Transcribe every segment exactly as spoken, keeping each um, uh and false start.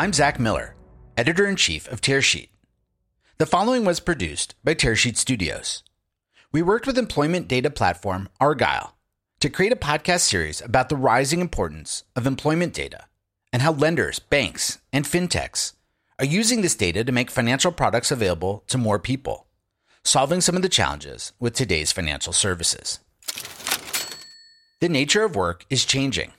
I'm Zach Miller, Editor-in-Chief of Tearsheet. The following was produced by Tearsheet Studios. We worked with employment data platform Argyle to create a podcast series about the rising importance of employment data and how lenders, banks, and fintechs are using this data to make financial products available to more people, solving some of the challenges with today's financial services. The nature of work is changing.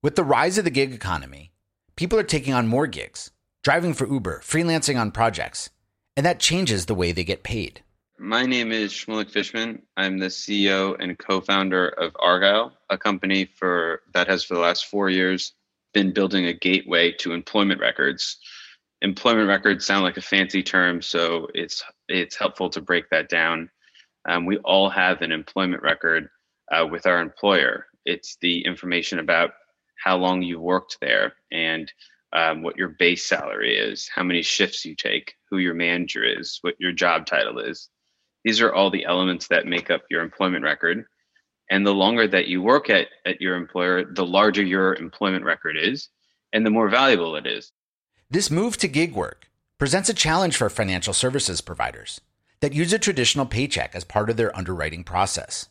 With the rise of the gig economy, people are taking on more gigs, driving for Uber, freelancing on projects, and that changes the way they get paid. My name is Shmulik Fishman. I'm the C E O and co-founder of Argyle, a company for that has for the last four years been building a gateway to employment records. Employment records sound like a fancy term, so it's it's helpful to break that down. Um, we all have an employment record uh, with our employer. It's the information about how long you worked there, and um, what your base salary is, how many shifts you take, who your manager is, what your job title is. These are all the elements that make up your employment record. And the longer that you work at, at your employer, the larger your employment record is, and the more valuable it is. This move to gig work presents a challenge for financial services providers that use a traditional paycheck as part of their underwriting process.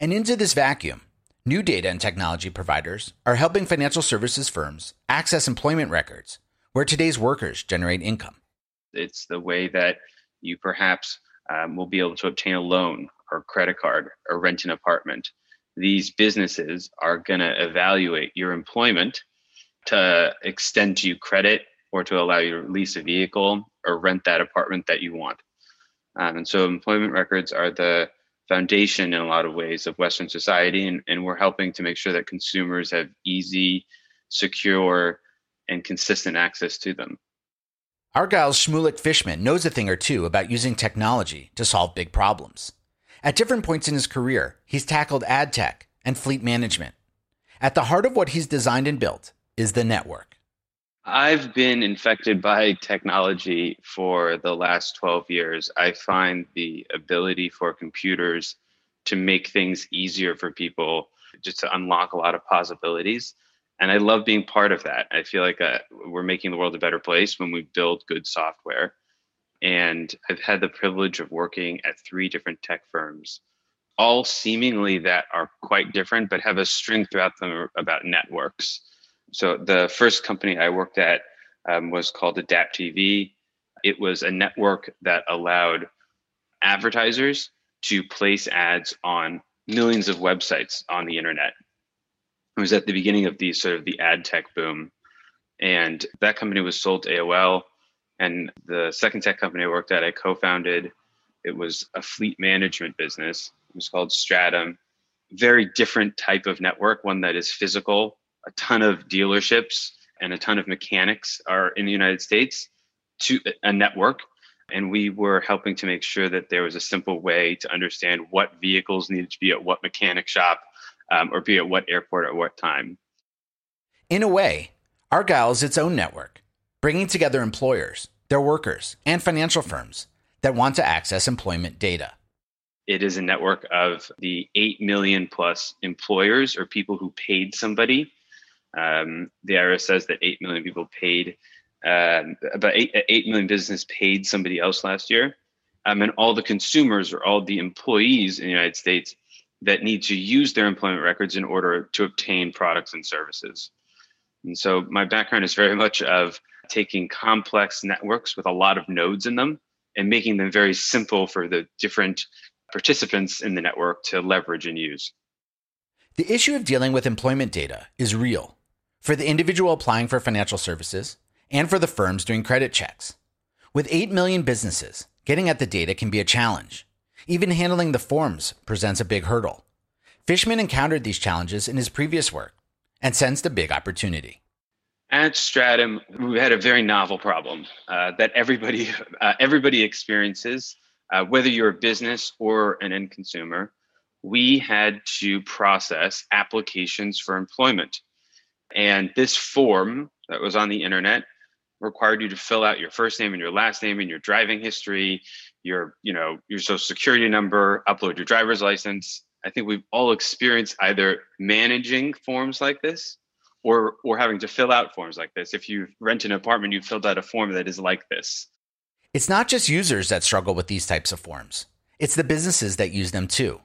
And into this vacuum, new data and technology providers are helping financial services firms access employment records where today's workers generate income. It's the way that you perhaps um, will be able to obtain a loan or credit card or rent an apartment. These businesses are going to evaluate your employment to extend to you credit or to allow you to lease a vehicle or rent that apartment that you want. Um, and so employment records are the foundation in a lot of ways of Western society, and, and we're helping to make sure that consumers have easy, secure, and consistent access to them. Argyle's Shmulik Fishman knows a thing or two about using technology to solve big problems. At different points in his career, he's tackled ad tech and fleet management. At the heart of what he's designed and built is the network. I've been infected by technology for the last twelve years. I find the ability for computers to make things easier for people, just to unlock a lot of possibilities. And I love being part of that. I feel like uh, we're making the world a better place when we build good software. And I've had the privilege of working at three different tech firms, all seemingly that are quite different, but have a string throughout them about networks. So the first company I worked at um, was called Adapt T V. It was a network that allowed advertisers to place ads on millions of websites on the internet. It was at the beginning of the sort of the ad tech boom. And that company was sold to A O L. And the second tech company I worked at, I co-founded. It was a fleet management business. It was called Stratum. Very different type of network, one that is physical. A ton of dealerships and a ton of mechanics are in the United States to a network. And we were helping to make sure that there was a simple way to understand what vehicles needed to be at what mechanic shop um, or be at what airport at what time. In a way, Argyle is its own network, bringing together employers, their workers, and financial firms that want to access employment data. It is a network of the eight million plus employers or people who paid somebody. Um, the I R S says that eight million people paid, um, about eight, eight million businesses paid somebody else last year. Um, and all the consumers or all the employees in the United States that need to use their employment records in order to obtain products and services. And so my background is very much of taking complex networks with a lot of nodes in them and making them very simple for the different participants in the network to leverage and use. The issue of dealing with employment data is real for the individual applying for financial services and for the firms doing credit checks. With eight million businesses, getting at the data can be a challenge. Even handling the forms presents a big hurdle. Fishman encountered these challenges in his previous work and sensed a big opportunity. At Stratum, we had a very novel problem uh, that everybody uh, everybody experiences, uh, whether you're a business or an end consumer. We had to process applications for employment. And this form that was on the internet required you to fill out your first name and your last name and your driving history, your, you know, your social security number, upload your driver's license. I think we've all experienced either managing forms like this or or having to fill out forms like this. If you rent an apartment, you filled out a form that is like this. It's not just users that struggle with these types of forms. It's the businesses that use them too.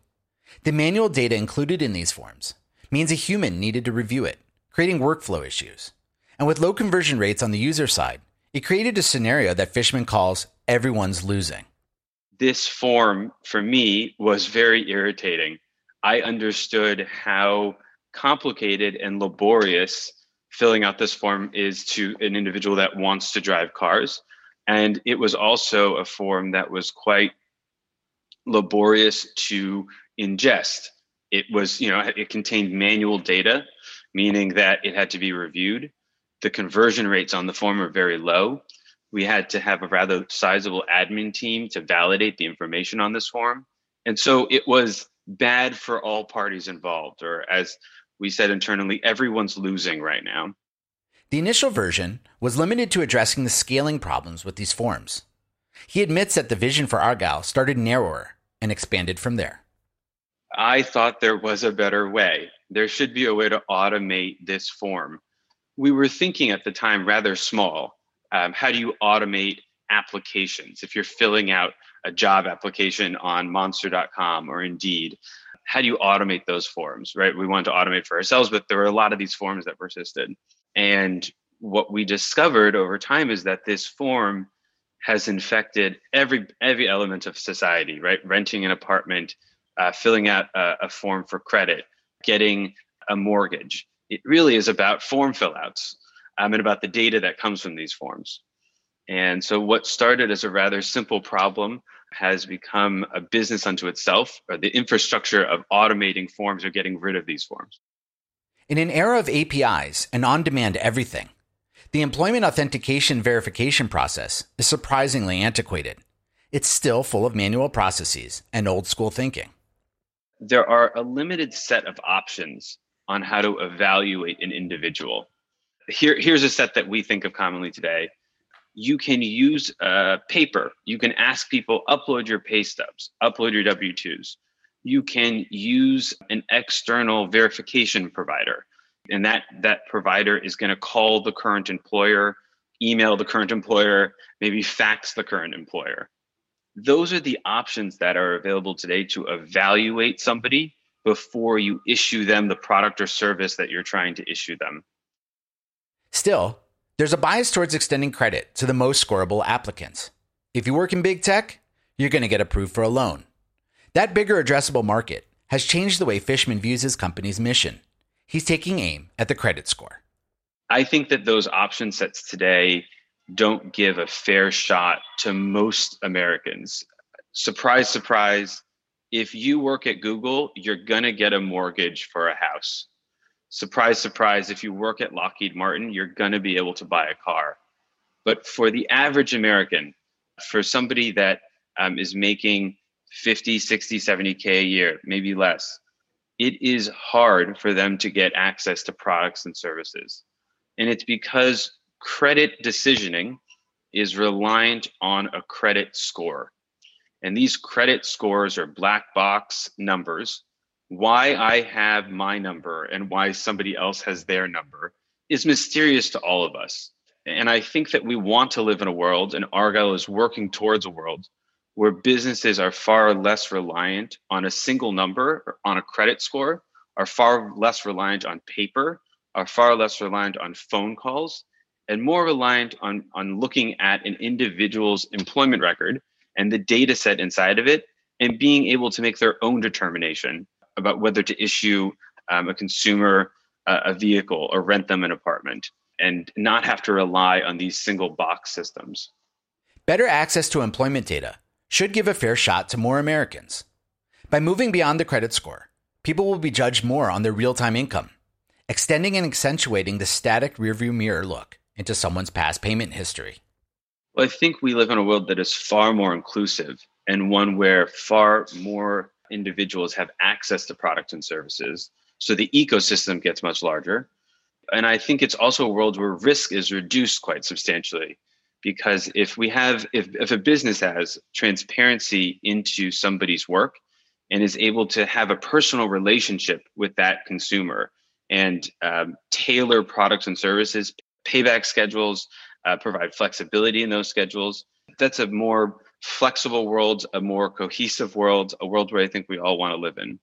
The manual data included in these forms means a human needed to review it, creating workflow issues. And with low conversion rates on the user side, it created a scenario that Fishman calls everyone's losing. This form for me was very irritating. I understood how complicated and laborious filling out this form is to an individual that wants to drive cars. And it was also a form that was quite laborious to ingest. It was, you know, it contained manual data, meaning that it had to be reviewed. The conversion rates on the form are very low. We had to have a rather sizable admin team to validate the information on this form. And so it was bad for all parties involved, or as we said internally, everyone's losing right now. The initial version was limited to addressing the scaling problems with these forms. He admits that the vision for Argyle started narrower and expanded from there. I thought there was a better way. There should be a way to automate this form. We were thinking at the time rather small. Um, how do you automate applications? If you're filling out a job application on monster dot com or Indeed, how do you automate those forms, right? We wanted to automate for ourselves, but there were a lot of these forms that persisted. And what we discovered over time is that this form has infected every every element of society, right? Renting an apartment, uh, filling out a, a form for credit, getting a mortgage. It really is about form fillouts. Um, and about the data that comes from these forms. And so what started as a rather simple problem has become a business unto itself, or the infrastructure of automating forms or getting rid of these forms. In an era of A P Is and on-demand everything, the employment authentication verification process is surprisingly antiquated. It's still full of manual processes and old-school thinking. There are a limited set of options on how to evaluate an individual. Here, here's a set that we think of commonly today. You can use uh, paper. You can ask people, upload your pay stubs, upload your W two's. You can use an external verification provider. And that, that provider is going to call the current employer, email the current employer, maybe fax the current employer. Those are the options that are available today to evaluate somebody before you issue them the product or service that you're trying to issue them. Still, there's a bias towards extending credit to the most scoreable applicants. If you work in big tech, you're going to get approved for a loan. That bigger addressable market has changed the way Fishman views his company's mission. He's taking aim at the credit score. I think that those option sets today don't give a fair shot to most Americans. Surprise, surprise, if you work at Google, you're going to get a mortgage for a house. Surprise, surprise, if you work at Lockheed Martin, you're going to be able to buy a car. But for the average American, for somebody that um, is making fifty, sixty, seventy K a year, maybe less, it is hard for them to get access to products and services. And it's because credit decisioning is reliant on a credit score. And these credit scores are black box numbers. Why I have my number and why somebody else has their number is mysterious to all of us. And I think that we want to live in a world, and Argyle is working towards a world, where businesses are far less reliant on a single number, or on a credit score, are far less reliant on paper, are far less reliant on phone calls, and more reliant on, on looking at an individual's employment record and the data set inside of it, and being able to make their own determination about whether to issue um, a consumer uh, a vehicle or rent them an apartment, and not have to rely on these single box systems. Better access to employment data should give a fair shot to more Americans. By moving beyond the credit score, people will be judged more on their real-time income, extending and accentuating the static rearview mirror look into someone's past payment history. Well, I think we live in a world that is far more inclusive, and one where far more individuals have access to products and services. So the ecosystem gets much larger. And I think it's also a world where risk is reduced quite substantially, because if we have, if, if a business has transparency into somebody's work and is able to have a personal relationship with that consumer and um, tailor products and services, payback schedules, uh, provide flexibility in those schedules. That's a more flexible world, a more cohesive world, a world where I think we all want to live in.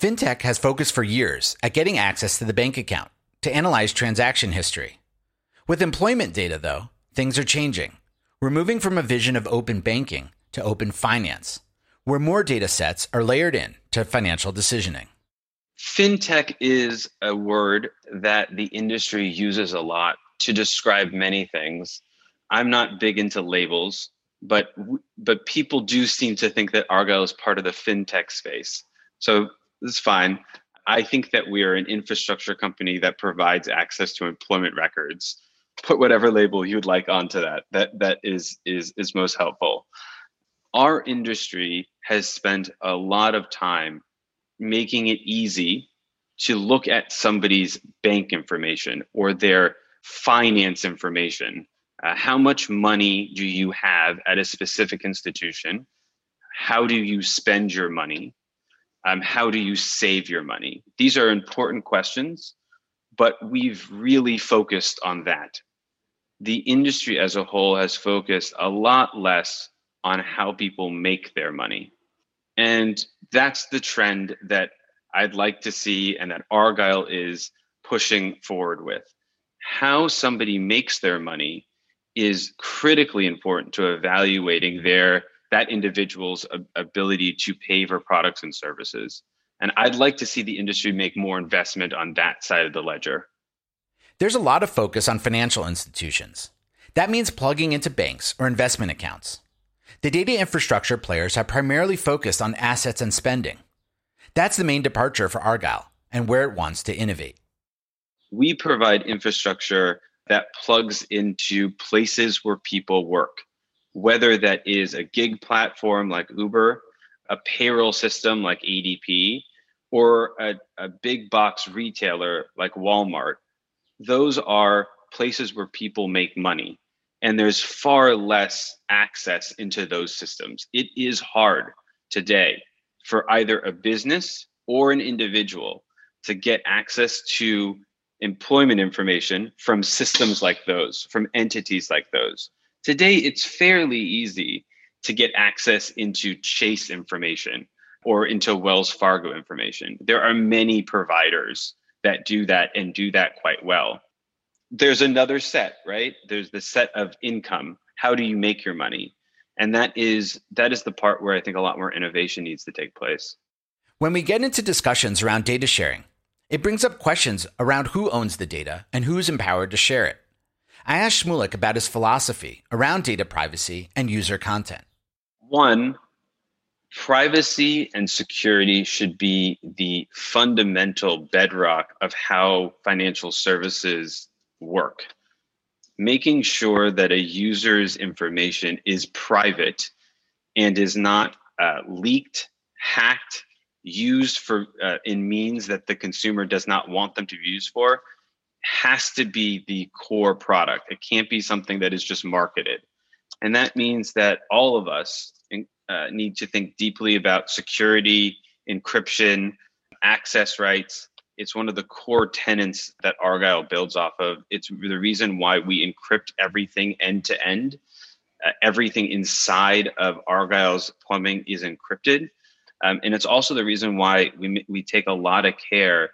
Fintech has focused for years at getting access to the bank account to analyze transaction history. With employment data, though, things are changing. We're moving from a vision of open banking to open finance, where more data sets are layered in to financial decisioning. Fintech is a word that the industry uses a lot to describe many things. I'm not big into labels, but but people do seem to think that Argyle is part of the fintech space. So it's fine. I think that we are an infrastructure company that provides access to employment records. Put whatever label you'd like onto that. That that is is is most helpful. Our industry has spent a lot of time making it easy to look at somebody's bank information or their finance information. Uh, how much money do you have at a specific institution? How do you spend your money? Um, how do you save your money? These are important questions, but we've really focused on that. The industry as a whole has focused a lot less on how people make their money. And that's the trend that I'd like to see and that Argyle is pushing forward with. How somebody makes their money is critically important to evaluating their that individual's ability to pay for products and services. And I'd like to see the industry make more investment on that side of the ledger. There's a lot of focus on financial institutions. That means plugging into banks or investment accounts. The data infrastructure players have primarily focused on assets and spending. That's the main departure for Argyle and where it wants to innovate. We provide infrastructure that plugs into places where people work, whether that is a gig platform like Uber, a payroll system like A D P, or a, a big box retailer like Walmart. Those are places where people make money, and there's far less access into those systems. It is hard today for either a business or an individual to get access to employment information from systems like those, from entities like those. Today, it's fairly easy to get access into Chase information or into Wells Fargo information. There are many providers that do that and do that quite well. There's another set, right? There's the set of income. How do you make your money? And that is that is the part where I think a lot more innovation needs to take place. When we get into discussions around data sharing, it brings up questions around who owns the data and who's empowered to share it. I asked Shmulik about his philosophy around data privacy and user content. One, privacy and security should be the fundamental bedrock of how financial services work. Making sure that a user's information is private and is not uh, leaked, hacked, used for uh, in means that the consumer does not want them to be used for has to be the core product. It can't be something that is just marketed. And that means that all of us uh, need to think deeply about security, encryption, access rights. It's one of the core tenets that Argyle builds off of. It's the reason why we encrypt everything end to end. Uh, everything inside of Argyle's plumbing is encrypted. Um, and it's also the reason why we we take a lot of care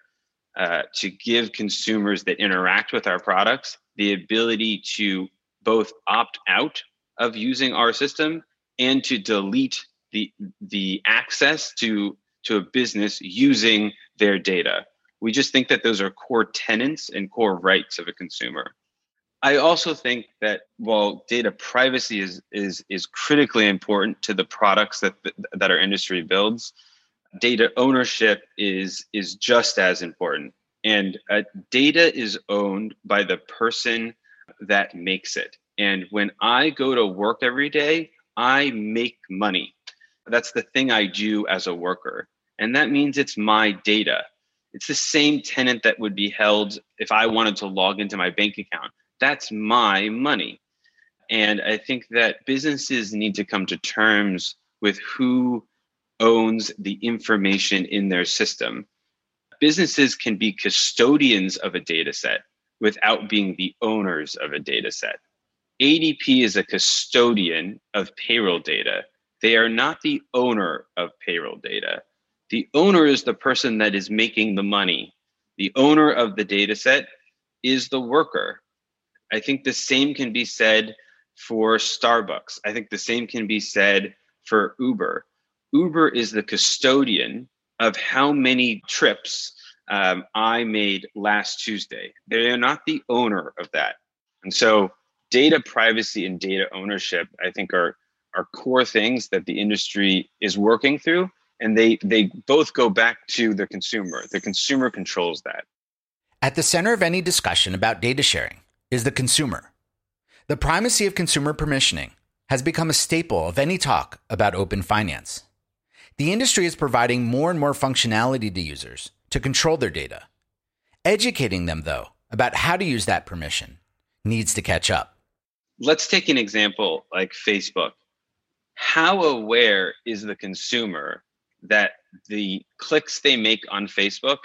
uh, to give consumers that interact with our products the ability to both opt out of using our system and to delete the the access to to a business using their data. We just think that those are core tenets and core rights of a consumer. I also think that while data privacy is is is critically important to the products that that our industry builds, data ownership is is just as important. And uh, data is owned by the person that makes it. And when I go to work every day, I make money. That's the thing I do as a worker. And that means it's my data. It's the same tenant that would be held if I wanted to log into my bank account. That's my money. And I think that businesses need to come to terms with who owns the information in their system. businesses can be custodians of a data set without being the owners of a data set. A D P is a custodian of payroll data. They are not the owner of payroll data. The owner is the person that is making the money. The owner of the data set is the worker. I think the same can be said for Starbucks. I think the same can be said for Uber. Uber is the custodian of how many trips um, I made last Tuesday. They are not the owner of that. And so data privacy and data ownership, I think, are, are core things that the industry is working through. And they, they both go back to the consumer. The consumer controls that. At the center of any discussion about data sharing is the consumer. The primacy of consumer permissioning has become a staple of any talk about open finance. The industry is providing more and more functionality to users to control their data. Educating them, though, about how to use that permission needs to catch up. Let's take an example like Facebook. How aware is the consumer that the clicks they make on Facebook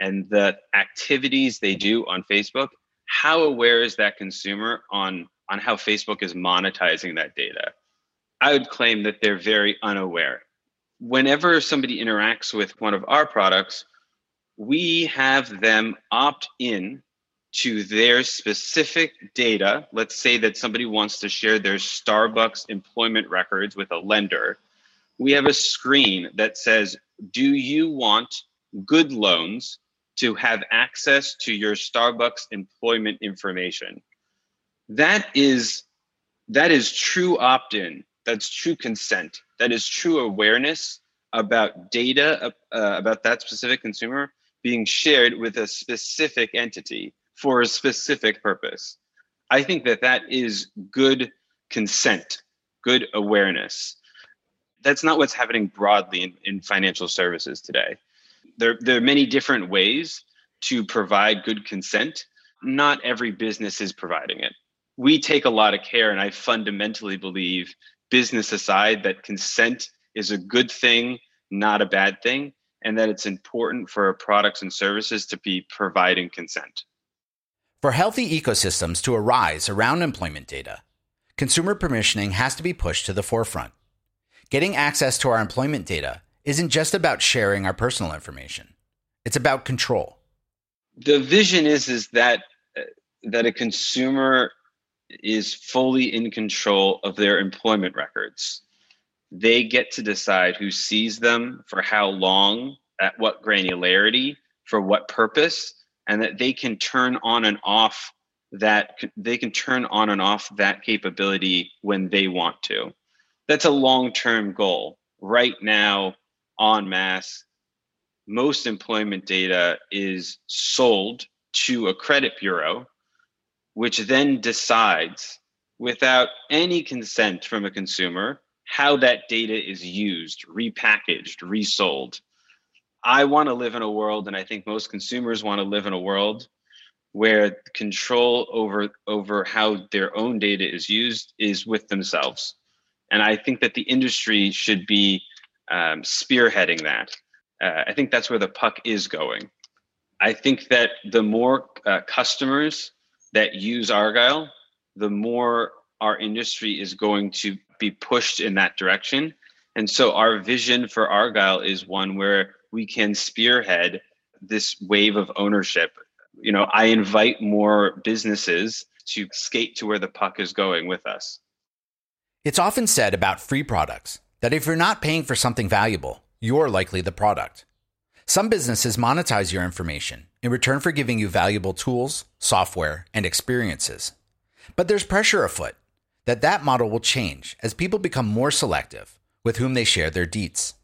and the activities they do on Facebook, how aware is that consumer on, on how Facebook is monetizing that data? I would claim that they're very unaware. Whenever somebody interacts with one of our products, we have them opt in to their specific data. Let's say that somebody wants to share their Starbucks employment records with a lender. We have a screen that says, do you want good loans to have access to your Starbucks employment information? That is, that is true opt-in. That's true consent. That is true awareness about data, uh, about that specific consumer being shared with a specific entity for a specific purpose. I think that that is good consent, good awareness. That's not what's happening broadly in, in financial services today. There, there are many different ways to provide good consent. Not every business is providing it. We take a lot of care, and I fundamentally believe, business aside, that consent is a good thing, not a bad thing, and that it's important for products and services to be providing consent. For healthy ecosystems to arise around employment data, consumer permissioning has to be pushed to the forefront. Getting access to our employment data isn't just about sharing our personal information. It's about control. The vision is, is that, uh, that a consumer is fully in control of their employment records. They get to decide who sees them, for how long, at what granularity, for what purpose, and that they can turn on and off that, they can turn on and off that capability when they want to. That's a long-term goal. Right now, en masse, most employment data is sold to a credit bureau, which then decides, without any consent from a consumer, how that data is used, repackaged, resold. I want to live in a world, and I think most consumers want to live in a world, where control over, over how their own data is used is with themselves. And I think that the industry should be um, spearheading that. Uh, I think that's where the puck is going. I think that the more uh, customers that use Argyle, the more our industry is going to be pushed in that direction. And so our vision for Argyle is one where we can spearhead this wave of ownership. You know, I invite more businesses to skate to where the puck is going with us. It's often said about free products that if you're not paying for something valuable, you're likely the product. Some businesses monetize your information in return for giving you valuable tools, software, and experiences. But there's pressure afoot that that model will change as people become more selective with whom they share their deets.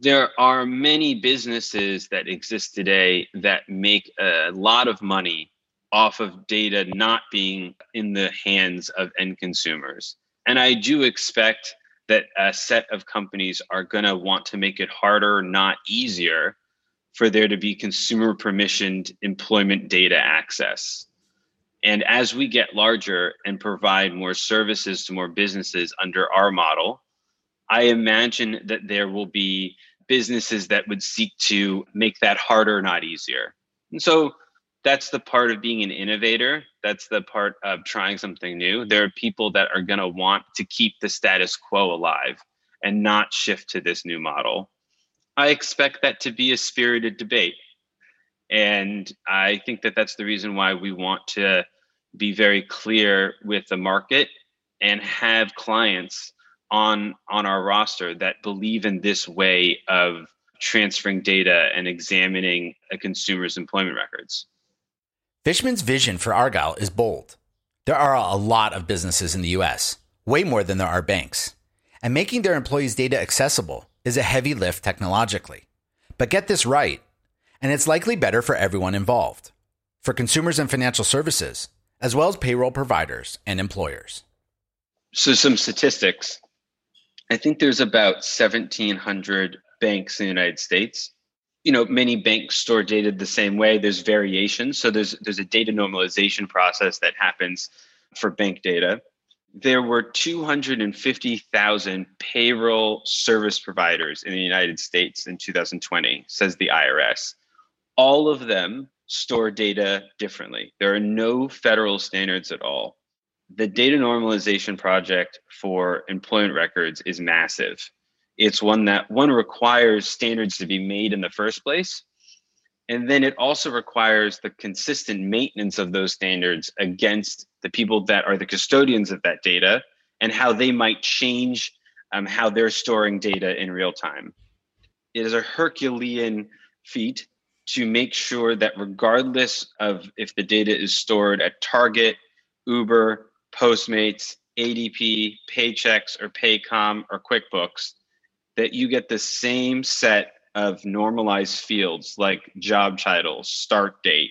There are many businesses that exist today that make a lot of money off of data not being in the hands of end consumers. And I do expect that a set of companies are going to want to make it harder, not easier, for there to be consumer permissioned employment data access. And as we get larger and provide more services to more businesses under our model, I imagine that there will be businesses that would seek to make that harder, not easier. And so that's the part of being an innovator. That's the part of trying something new. There are people that are going to want to keep the status quo alive and not shift to this new model. I expect that to be a spirited debate. And I think that that's the reason why we want to be very clear with the market and have clients on, on our roster that believe in this way of transferring data and examining a consumer's employment records. Fishman's vision for Argyle is bold. There are a lot of businesses in the U S, way more than there are banks. And making their employees' data accessible is a heavy lift technologically. But get this right, and it's likely better for everyone involved, for consumers and financial services, as well as payroll providers and employers. So some statistics. I think there's about seventeen hundred banks in the United States. You know, many banks store data the same way. There's variations. So there's there's a data normalization process that happens for bank data. There were two hundred fifty thousand payroll service providers in the United States in two thousand twenty, says the I R S. All of them store data differently. There are no federal standards at all. The data normalization project for employment records is massive. It's one that one requires standards to be made in the first place. And then it also requires the consistent maintenance of those standards against the people that are the custodians of that data and how they might change um, how they're storing data in real time. It is a Herculean feat to make sure that regardless of if the data is stored at Target, Uber, Postmates, A D P, Paychex, or Paycom, or QuickBooks, that you get the same set of normalized fields like job titles, start date,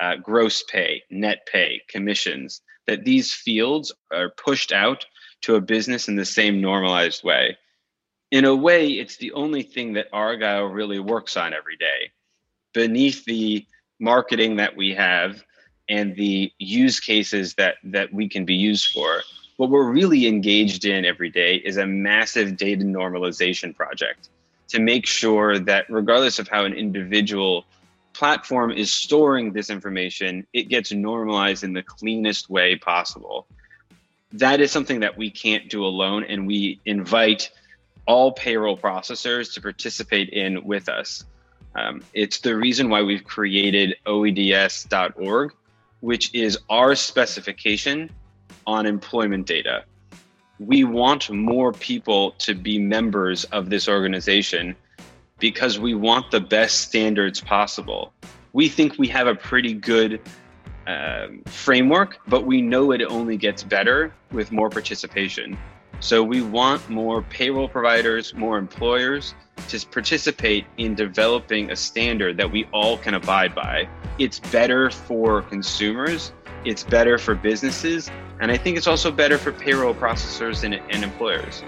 uh, gross pay, net pay, commissions, that these fields are pushed out to a business in the same normalized way. In a way, it's the only thing that Argyle really works on every day. Beneath the marketing that we have and the use cases that, that we can be used for, what we're really engaged in every day is a massive data normalization project to make sure that regardless of how an individual platform is storing this information, it gets normalized in the cleanest way possible. That is something that we can't do alone, and we invite all payroll processors to participate in with us. Um, it's the reason why we've created O E D S dot org, which is our specification on employment data. We want more people to be members of this organization because we want the best standards possible. We think we have a pretty good um, framework, but we know it only gets better with more participation. So we want more payroll providers, more employers to participate in developing a standard that we all can abide by. It's better for consumers, it's better for businesses, and I think it's also better for payroll processors and, and employers.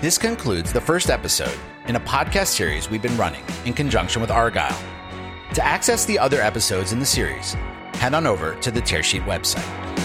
This concludes the first episode in a podcast series we've been running in conjunction with Argyle. To access the other episodes in the series, head on over to the Tearsheet website.